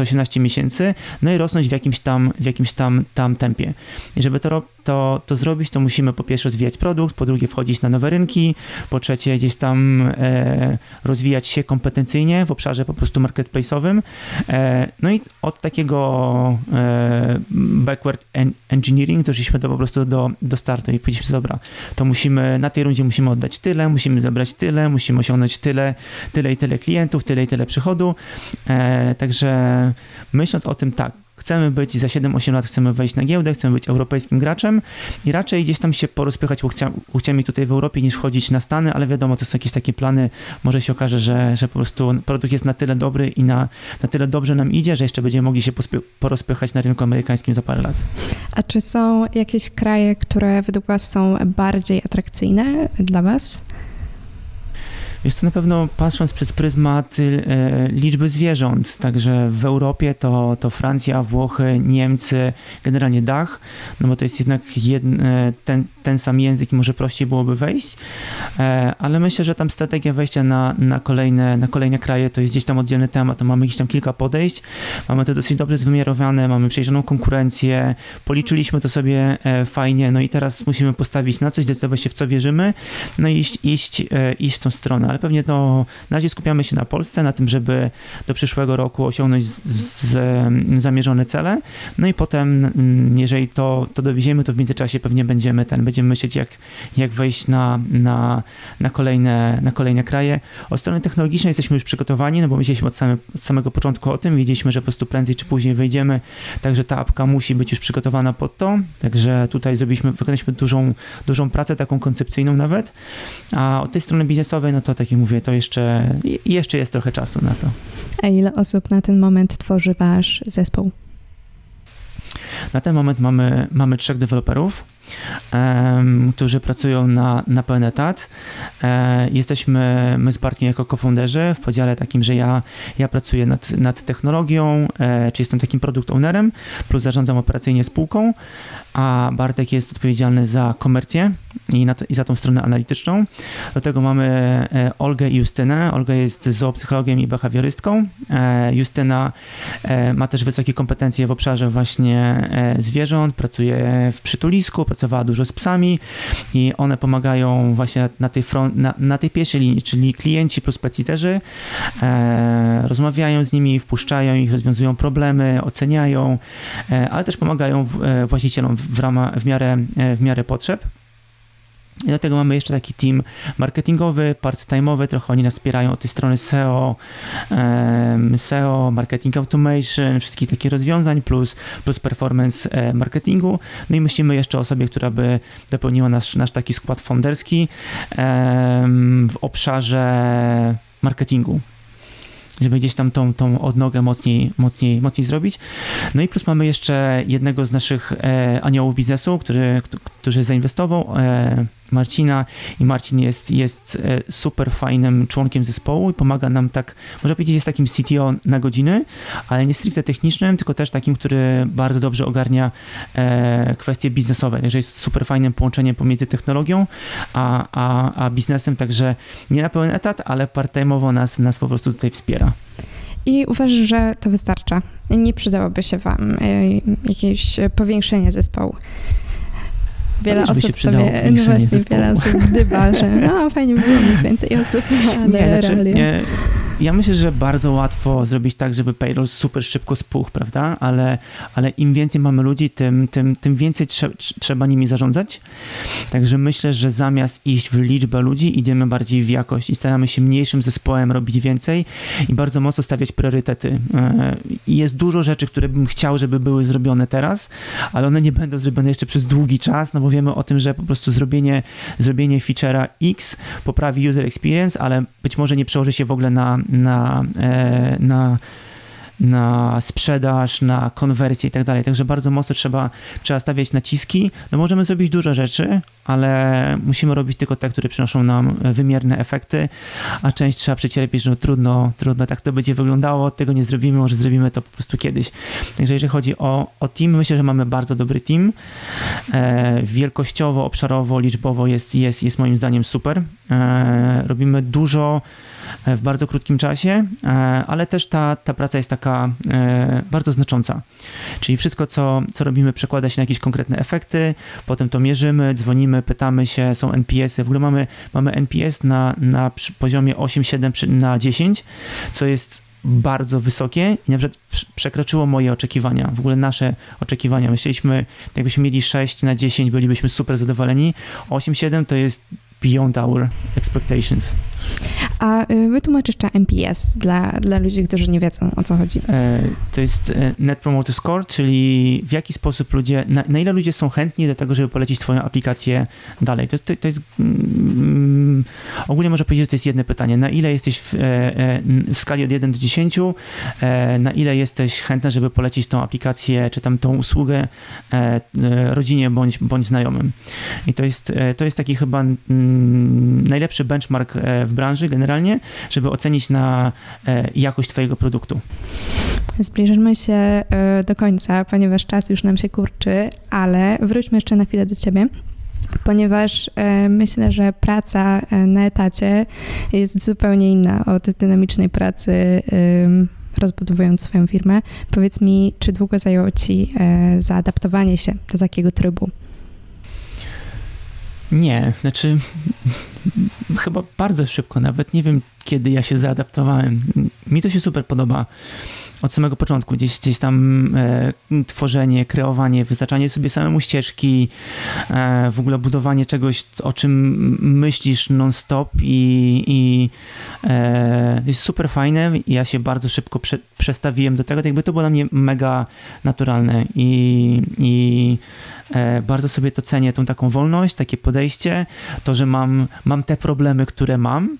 osiemnaście miesięcy, no i rosnąć w jakimś tam, w jakimś tam, tam tempie. I żeby to, to, to zrobić, to musimy po pierwsze rozwijać produkt, po drugie wchodzić na nowe rynki, po trzecie gdzieś tam e, rozwijać się kompetencyjnie w obszarze po prostu marketplace'owym. E, no i od takiego e, backward engineering doszliśmy do, po prostu do, do startu i powiedzieliśmy, dobra, to musimy, na tej rundzie musimy oddać tyle, musimy zabrać tyle, musimy osiągnąć tyle, tyle i tyle klientów, tyle i tyle przychodu. E, także myśląc o tym tak, chcemy być za siedem osiem lat, chcemy wejść na giełdę, chcemy być europejskim graczem i raczej gdzieś tam się porozpychać łokciami tutaj w Europie niż wchodzić na Stany, ale wiadomo, to są jakieś takie plany, może się okaże, że, że po prostu produkt jest na tyle dobry i na, na tyle dobrze nam idzie, że jeszcze będziemy mogli się porozpychać na rynku amerykańskim za parę lat. A czy są jakieś kraje, które według Was są bardziej atrakcyjne dla Was? Jest to na pewno patrząc przez pryzmat y, liczby zwierząt, także w Europie to, to Francja, Włochy, Niemcy, generalnie D A C H, no bo to jest jednak jed, ten, ten sam język i może prościej byłoby wejść, e, ale myślę, że tam strategia wejścia na, na, kolejne, na kolejne kraje to jest gdzieś tam oddzielny temat, to mamy gdzieś tam kilka podejść, mamy to dosyć dobrze zwymiarowane, mamy przejrzaną konkurencję, policzyliśmy to sobie e, fajnie, no i teraz musimy postawić na coś, zdecydować się w co wierzymy, no i iść, iść, e, iść w tą stronę. Ale pewnie to na razie skupiamy się na Polsce, na tym, żeby do przyszłego roku osiągnąć z, z, zamierzone cele. No i potem, jeżeli to, to dowieziemy, to w międzyczasie pewnie będziemy ten, będziemy myśleć, jak, jak wejść na, na, na, kolejne, na kolejne kraje. Od strony technologicznej jesteśmy już przygotowani, no bo myśleliśmy od, same, od samego początku o tym, wiedzieliśmy, że po prostu prędzej czy później wejdziemy, także ta apka musi być już przygotowana pod to. Także tutaj zrobiliśmy, wykonaliśmy dużą, dużą pracę, taką koncepcyjną nawet. A od tej strony biznesowej, no to tak jak mówię, to jeszcze, jeszcze jest trochę czasu na to. A ile osób na ten moment tworzy wasz zespół? Na ten moment mamy, mamy trzech deweloperów, um, którzy pracują na, na pełen etat. E, jesteśmy my z Bartkiem jako co-founderzy w podziale takim, że ja, ja pracuję nad, nad technologią, e, czy jestem takim product ownerem, plus zarządzam operacyjnie spółką, a Bartek jest odpowiedzialny za komercję i, na to, i za tą stronę analityczną. Do tego mamy e, Olgę i Justynę. Olga jest zoopsychologiem i behawiorystką. E, Justyna e, ma też wysokie kompetencje w obszarze właśnie e, zwierząt, pracuje w przytulisku, pracowała dużo z psami i one pomagają właśnie na tej, front, na, na tej pierwszej linii, czyli klienci plus petsitterzy. E, rozmawiają z nimi, wpuszczają ich, rozwiązują problemy, oceniają, e, ale też pomagają w, e, właścicielom w, ramach, w, miarę, e, w miarę potrzeb. I do tego mamy jeszcze taki team marketingowy, part-time'owy, trochę oni nas wspierają od tej strony S E O, um, S E O, marketing automation, wszystkie takie rozwiązań, plus, plus performance e, marketingu. No i myślimy jeszcze o osobie, która by dopełniła nasz, nasz taki skład founderski um, w obszarze marketingu, żeby gdzieś tam tą, tą odnogę mocniej, mocniej, mocniej zrobić. No i plus mamy jeszcze jednego z naszych e, aniołów biznesu, który, który zainwestował, e, Marcina, i Marcin jest, jest super fajnym członkiem zespołu i pomaga nam tak, można powiedzieć, jest takim C T O na godziny, ale nie stricte technicznym, tylko też takim, który bardzo dobrze ogarnia e, kwestie biznesowe, także jest super fajnym połączeniem pomiędzy technologią a, a, a biznesem, także nie na pełen etat, ale part-time'owo nas, nas po prostu tutaj wspiera. i uważam, że to wystarcza. Nie przydałoby się wam jakieś powiększenie zespołu. Wiele osób sobie, no właśnie, zespołu. Wiele osób dyba, że no fajnie by było mieć więcej osób, ale nie, znaczy, nie. Ja myślę, że bardzo łatwo zrobić tak, żeby payroll super szybko spuchł, prawda? Ale, ale im więcej mamy ludzi, tym, tym, tym więcej trze- trzeba nimi zarządzać. Także myślę, że zamiast iść w liczbę ludzi, idziemy bardziej w jakość i staramy się mniejszym zespołem robić więcej i bardzo mocno stawiać priorytety. I jest dużo rzeczy, które bym chciał, żeby były zrobione teraz, ale one nie będą zrobione jeszcze przez długi czas, no bo wiemy o tym, że po prostu zrobienie, zrobienie feature'a X poprawi user experience, ale być może nie przełoży się w ogóle na Na, na, na sprzedaż, na konwersję i tak dalej. Także bardzo mocno trzeba, trzeba stawiać naciski. No możemy zrobić dużo rzeczy, ale musimy robić tylko te, które przynoszą nam wymierne efekty, a część trzeba przecierpieć, że no trudno, trudno tak to będzie wyglądało, tego nie zrobimy, może zrobimy to po prostu kiedyś. Także jeżeli chodzi o, o team, myślę, że mamy bardzo dobry team. E, wielkościowo, obszarowo, liczbowo jest, jest, jest moim zdaniem super. E, robimy dużo w bardzo krótkim czasie, ale też ta, ta praca jest taka bardzo znacząca. Czyli wszystko, co, co robimy, przekłada się na jakieś konkretne efekty, potem to mierzymy, dzwonimy, pytamy się, są en pi esy. W ogóle mamy, mamy en pi es na, na poziomie osiem siedem na dziesięć, co jest bardzo wysokie i na przykład przekroczyło moje oczekiwania, w ogóle nasze oczekiwania. Myśleliśmy, jakbyśmy mieli sześć na dziesięć, bylibyśmy super zadowoleni. osiem siedem to jest beyond our expectations. A wytłumaczysz jeszcze en pi es dla, dla ludzi, którzy nie wiedzą, o co chodzi. To jest Net Promoter Score, czyli w jaki sposób ludzie, na, na ile ludzie są chętni do tego, żeby polecić twoją aplikację dalej. To, to, to jest mm, ogólnie można powiedzieć, że to jest jedno pytanie. Na ile jesteś w, w skali od jeden do dziesięciu, na ile jesteś chętna, żeby polecić tą aplikację, czy tam tą usługę rodzinie bądź, bądź znajomym. I to jest, to jest taki chyba najlepszy benchmark w branży generalnie, żeby ocenić na jakość twojego produktu. Zbliżamy się do końca, ponieważ czas już nam się kurczy, ale wróćmy jeszcze na chwilę do ciebie, ponieważ myślę, że praca na etacie jest zupełnie inna od dynamicznej pracy, rozbudowując swoją firmę. Powiedz mi, czy długo zajęło ci zaadaptowanie się do takiego trybu? Nie, znaczy chyba bardzo szybko, nawet nie wiem, kiedy ja się zaadaptowałem. Mi to się super podoba od samego początku, gdzieś, gdzieś tam e, tworzenie, kreowanie, wyznaczanie sobie samemu ścieżki, e, w ogóle budowanie czegoś, o czym myślisz non-stop i, i e, jest super fajne. Ja się bardzo szybko prze, przestawiłem do tego, tak jakby to było dla mnie mega naturalne i, i e, bardzo sobie to cenię, tą taką wolność, takie podejście, to, że mam, mam te problemy, które mam,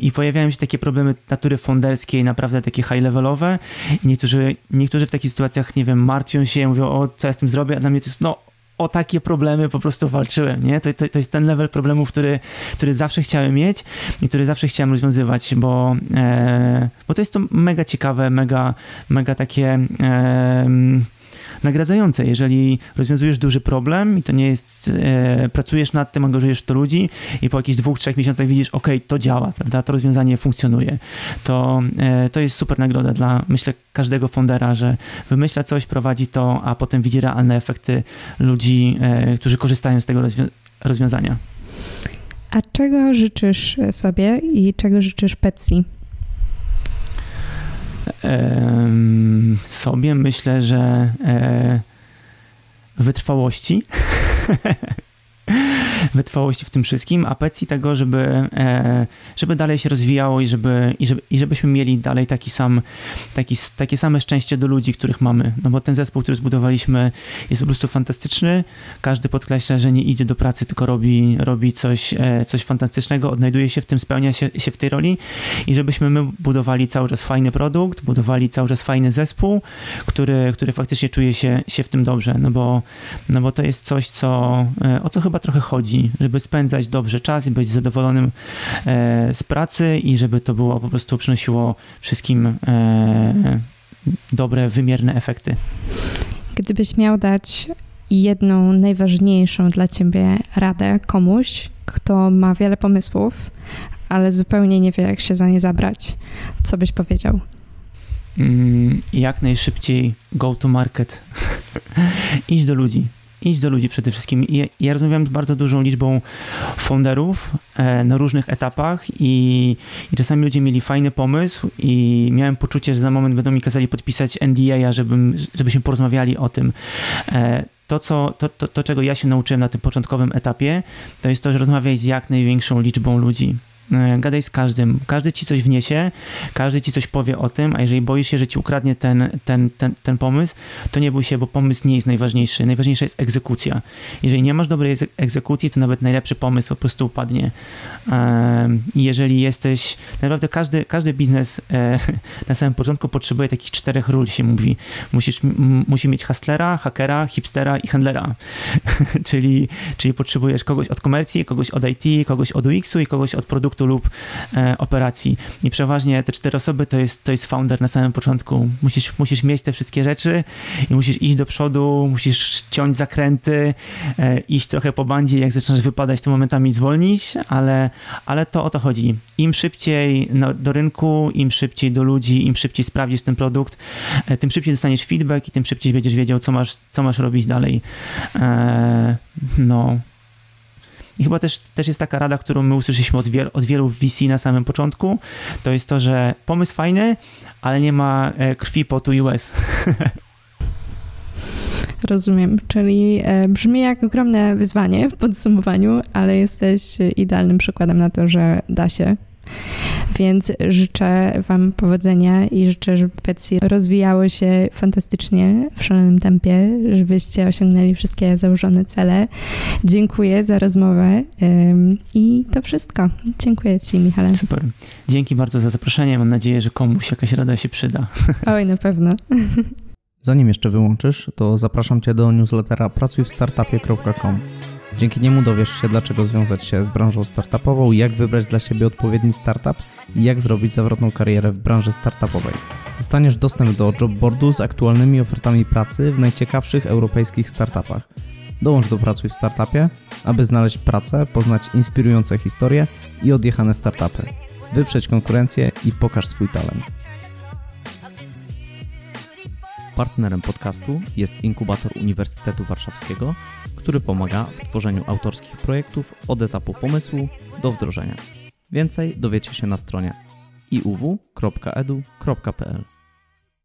i pojawiają się takie problemy natury founderskiej, naprawdę takie high-levelowe. Niektórzy, niektórzy w takich sytuacjach, nie wiem, martwią się, mówią, o, co ja z tym zrobię, a dla mnie to jest, no, o takie problemy po prostu walczyłem, nie? To, to, to jest ten level problemów, który, który zawsze chciałem mieć i który zawsze chciałem rozwiązywać, bo, e, bo to jest to mega ciekawe, mega, mega takie... E, nagradzające. Jeżeli rozwiązujesz duży problem i to nie jest, e, pracujesz nad tym, angażujesz w to ludzi i po jakichś dwóch, trzech miesiącach widzisz, okej, okay, to działa, prawda? To rozwiązanie funkcjonuje. To, e, to jest super nagroda dla, myślę, każdego foundera, że wymyśla coś, prowadzi to, a potem widzi realne efekty ludzi, e, którzy korzystają z tego rozwią- rozwiązania. A czego życzysz sobie i czego życzysz Pepsi? Sobie myślę, że wytrwałości wytrwałości w tym wszystkim, a Pepsi tego, żeby, żeby dalej się rozwijało i, żeby, i, żeby, i żebyśmy mieli dalej taki sam, taki, takie same szczęście do ludzi, których mamy. No bo ten zespół, który zbudowaliśmy, jest po prostu fantastyczny. Każdy podkreśla, że nie idzie do pracy, tylko robi, robi coś, coś fantastycznego, odnajduje się w tym, spełnia się, się w tej roli i żebyśmy my budowali cały czas fajny produkt, budowali cały czas fajny zespół, który, który faktycznie czuje się, się w tym dobrze. No bo, no bo to jest coś, co, o co chyba trochę chodzi, żeby spędzać dobrze czas i być zadowolonym e, z pracy i żeby to było po prostu przynosiło wszystkim e, dobre, wymierne efekty. Gdybyś miał dać jedną najważniejszą dla ciebie radę komuś, kto ma wiele pomysłów, ale zupełnie nie wie, jak się za nie zabrać. Co byś powiedział? Mm, jak najszybciej go to market. Idź do ludzi. Idź do ludzi przede wszystkim. Ja, ja rozmawiam z bardzo dużą liczbą founderów e, na różnych etapach i, i czasami ludzie mieli fajny pomysł i miałem poczucie, że za moment będą mi kazali podpisać N D A, żebym, żebyśmy porozmawiali o tym. E, To, co, to, to, to, czego ja się nauczyłem na tym początkowym etapie, to jest to, że rozmawiaj z jak największą liczbą ludzi. Gadaj z każdym. Każdy ci coś wniesie, każdy ci coś powie o tym, a jeżeli boisz się, że ci ukradnie ten, ten, ten, ten pomysł, to nie bój się, bo pomysł nie jest najważniejszy. Najważniejsza jest egzekucja. Jeżeli nie masz dobrej egzekucji, to nawet najlepszy pomysł po prostu upadnie. Jeżeli jesteś... Naprawdę każdy, każdy biznes na samym początku potrzebuje takich czterech ról, się mówi. Musisz, m- musi mieć hustlera, hakera, hipstera i handlera. czyli, czyli potrzebujesz kogoś od komercji, kogoś od I T, kogoś od U X-u i kogoś od produktu lub e, operacji. I przeważnie te cztery osoby to jest, to jest founder na samym początku. Musisz, musisz mieć te wszystkie rzeczy i musisz iść do przodu, musisz ciąć zakręty, e, iść trochę po bandzie, jak zaczynasz wypadać, to momentami zwolnić, ale, ale to o to chodzi. Im szybciej no, do rynku, im szybciej do ludzi, im szybciej sprawdzisz ten produkt, e, tym szybciej dostaniesz feedback i tym szybciej będziesz wiedział, co masz, co masz robić dalej. E, no... I chyba też, też jest taka rada, którą my usłyszeliśmy od, wiel- od wielu V C na samym początku, to jest to, że pomysł fajny, ale nie ma krwi, potu i łez. Rozumiem, czyli brzmi jak ogromne wyzwanie w podsumowaniu, ale jesteś idealnym przykładem na to, że da się. Więc życzę wam powodzenia i życzę, żeby Petsy rozwijało się fantastycznie w szalonym tempie, żebyście osiągnęli wszystkie założone cele. Dziękuję za rozmowę i to wszystko. Dziękuję ci, Michale. Super. Dzięki bardzo za zaproszenie. Mam nadzieję, że komuś jakaś rada się przyda. Oj, na pewno. Zanim jeszcze wyłączysz, to zapraszam cię do newslettera pracuj w startupie kropka com. Dzięki niemu dowiesz się, dlaczego związać się z branżą startupową, jak wybrać dla siebie odpowiedni startup i jak zrobić zawrotną karierę w branży startupowej. Dostaniesz dostęp do jobboardu z aktualnymi ofertami pracy w najciekawszych europejskich startupach. Dołącz do Pracuj w Startupie, aby znaleźć pracę, poznać inspirujące historie i odjechane startupy. Wyprzedź konkurencję i pokaż swój talent. Partnerem podcastu jest Inkubator Uniwersytetu Warszawskiego, który pomaga w tworzeniu autorskich projektów od etapu pomysłu do wdrożenia. Więcej dowiecie się na stronie i u w kropka e d u kropka p l.